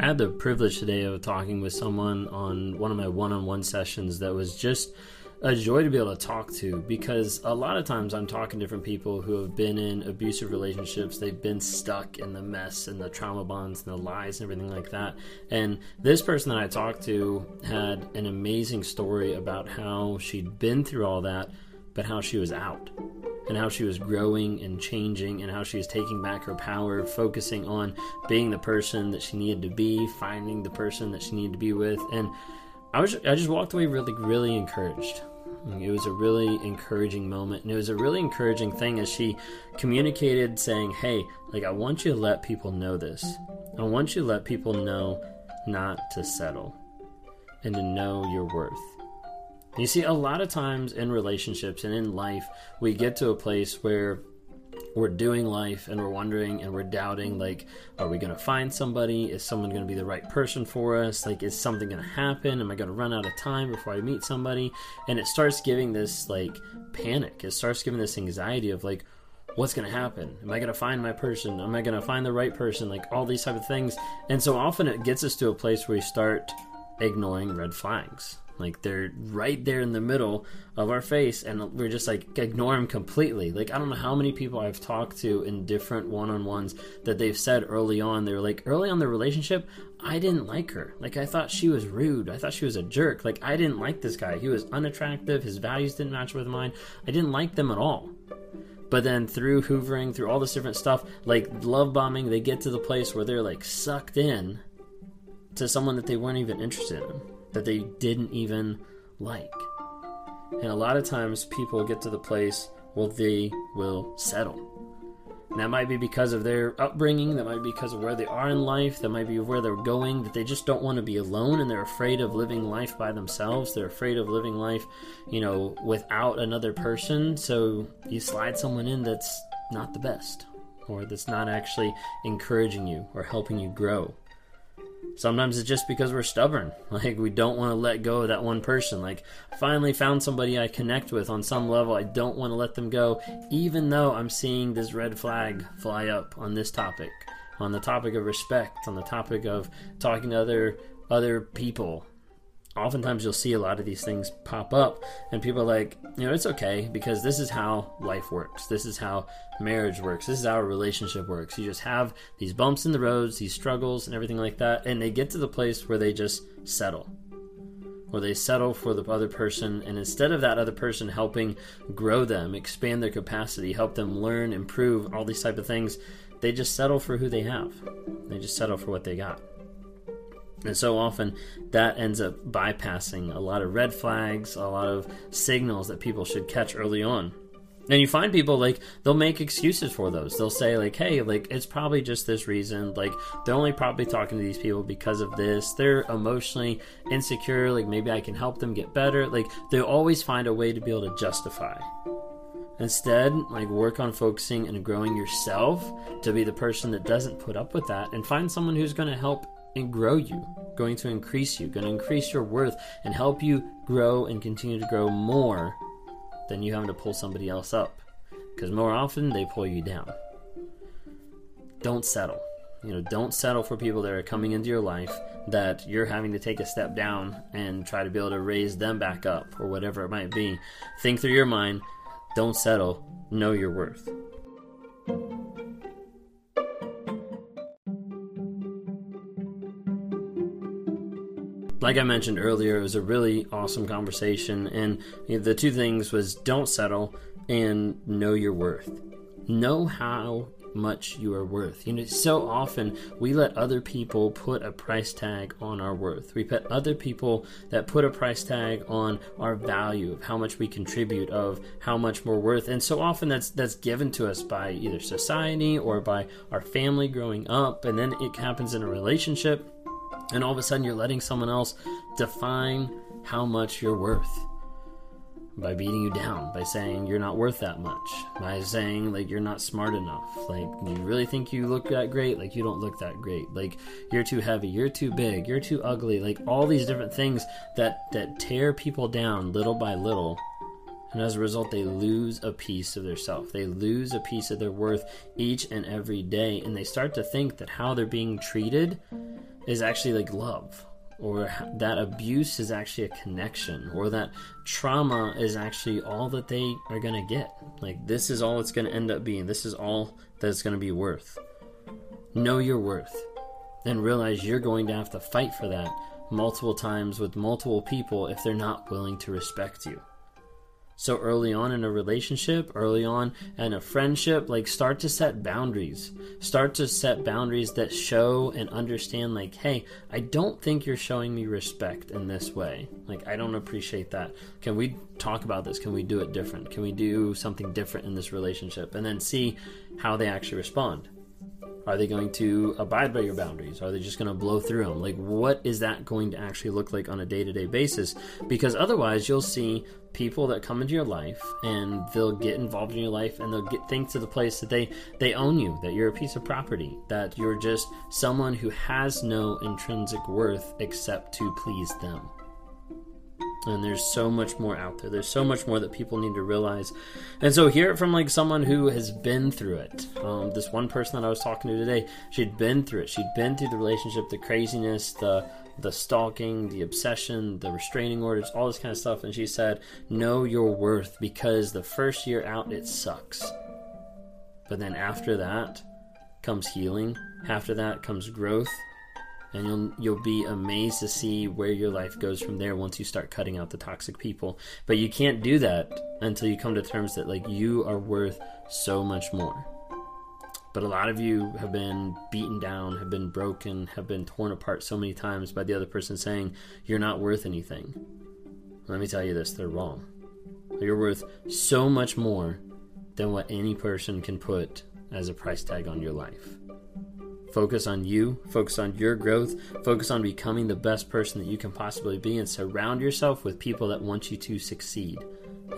I had the privilege today of talking with someone on one of my one-on-one sessions that was just a joy to be able to talk to, because a lot of times I'm talking to different people who have been in abusive relationships. They've been stuck in the mess and the trauma bonds and the lies and everything like that. And this person that I talked to had an amazing story about how she'd been through all that, but how she was out and how she was growing and changing and how she was taking back her power, focusing on being the person that she needed to be, finding the person that she needed to be with. And I just walked away really, really encouraged. It was a really encouraging moment, and it was a really encouraging thing as she communicated saying, hey, like, I want you to let people know this. I want you to let people know not to settle and to know your worth. And you see, a lot of times in relationships and in life, we get to a place where we're doing life and we're wondering and we're doubting, like, are we going to find somebody? Is someone going to be the right person for us? Like, is something going to happen? Am I going to run out of time before I meet somebody? And it starts giving this, like, panic. It starts giving this anxiety of, like, what's going to happen? Am I going to find my person? Am I going to find the right person? Like, all these type of things. And so often it gets us to a place where we start ignoring red flags. Like, they're right there in the middle of our face, and we're just like, ignore them completely. Like, I don't know how many people I've talked to in different one-on-ones that they've said early on, they were like, early on in the relationship, I didn't like her. Like, I thought she was rude. I thought she was a jerk. Like, I didn't like this guy. He was unattractive. His values didn't match with mine. I didn't like them at all. But then through hoovering, through all this different stuff, like love bombing, they get to the place where they're like sucked in to someone that they weren't even interested in, that they didn't even like. And a lot of times people get to the place where they will settle. And that might be because of their upbringing, that might be because of where they are in life, that might be where they're going, that they just don't want to be alone, and they're afraid of living life by themselves. They're afraid of living life, you know, without another person. So you slide someone in that's not the best, or that's not actually encouraging you or helping you grow. Sometimes it's just because we're stubborn. Like, we don't want to let go of that one person. Like, I finally found somebody I connect with on some level. I don't want to let them go, even though I'm seeing this red flag fly up on this topic, on the topic of respect, on the topic of talking to other people. Oftentimes you'll see a lot of these things pop up, and people are like, you know, it's okay, because this is how life works. This is how marriage works. This is how a relationship works. You just have these bumps in the roads, these struggles and everything like that. And they get to the place where they just settle, or they settle for the other person. And instead of that other person helping grow them, expand their capacity, help them learn, improve, all these type of things, they just settle for who they have. They just settle for what they got. And so often that ends up bypassing a lot of red flags, a lot of signals that people should catch early on. And you find people, like, they'll make excuses for those. They'll say, like, hey, like, it's probably just this reason. Like, they're only probably talking to these people because of this. They're emotionally insecure. Like, maybe I can help them get better. Like, they'll always find a way to be able to justify. Instead, like, work on focusing and growing yourself to be the person that doesn't put up with that, and find someone who's going to help and grow you, going to increase you, going to increase your worth and help you grow and continue to grow more than you having to pull somebody else up, because more often they pull you down. Don't settle. You know, don't settle for people that are coming into your life that you're having to take a step down and try to be able to raise them back up, or whatever it might be. Think through your mind. Don't settle. Know your worth. Like I mentioned earlier, it was a really awesome conversation, and the two things was don't settle and know your worth. Know how much you are worth. You know, so often we let other people put a price tag on our worth. We put other people that put a price tag on our value, of how much we contribute, of how much we're worth. And so often that's given to us by either society or by our family growing up, and then it happens in a relationship. And all of a sudden you're letting someone else define how much you're worth by beating you down, by saying you're not worth that much, by saying, like, you're not smart enough, like, you really think you look that great, like, you don't look that great, like, you're too heavy, you're too big, you're too ugly, like, all these different things that tear people down little by little. And as a result, they lose a piece of their self. They lose a piece of their worth each and every day. And they start to think that how they're being treated is actually like love, or that abuse is actually a connection, or that trauma is actually all that they are going to get. Like, this is all it's going to end up being. This is all that it's going to be worth. Know your worth and realize you're going to have to fight for that multiple times with multiple people if they're not willing to respect you. So early on in a relationship, early on in a friendship, like, start to set boundaries. Start to set boundaries that show and understand, like, hey, I don't think you're showing me respect in this way. Like, I don't appreciate that. Can we talk about this? Can we do it different? Can we do something different in this relationship? And then see how they actually respond. Are they going to abide by your boundaries? Are they just going to blow through them? Like, what is that going to actually look like on a day-to-day basis? Because otherwise, you'll see people that come into your life and they'll get involved in your life and they'll get things to the place that they own you, that you're a piece of property, that you're just someone who has no intrinsic worth except to please them. And there's so much more out there. There's so much more that people need to realize. And so hear it from like someone who has been through it. This one person that I was talking to today, she'd been through it. She'd been through the relationship, the craziness, the stalking, the obsession, the restraining orders, all this kind of stuff. And she said, know your worth, because the first year out, it sucks. But then after that comes healing. After that comes growth. And you'll be amazed to see where your life goes from there once you start cutting out the toxic people. But you can't do that until you come to terms that, like, you are worth so much more. But a lot of you have been beaten down, have been broken, have been torn apart so many times by the other person saying, you're not worth anything. Let me tell you this, they're wrong. You're worth so much more than what any person can put as a price tag on your life. Focus on you, focus on your growth, focus on becoming the best person that you can possibly be, and surround yourself with people that want you to succeed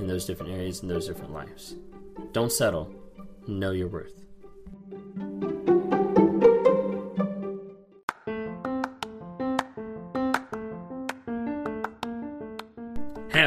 in those different areas and those different lives. Don't settle. Know your worth. Hey,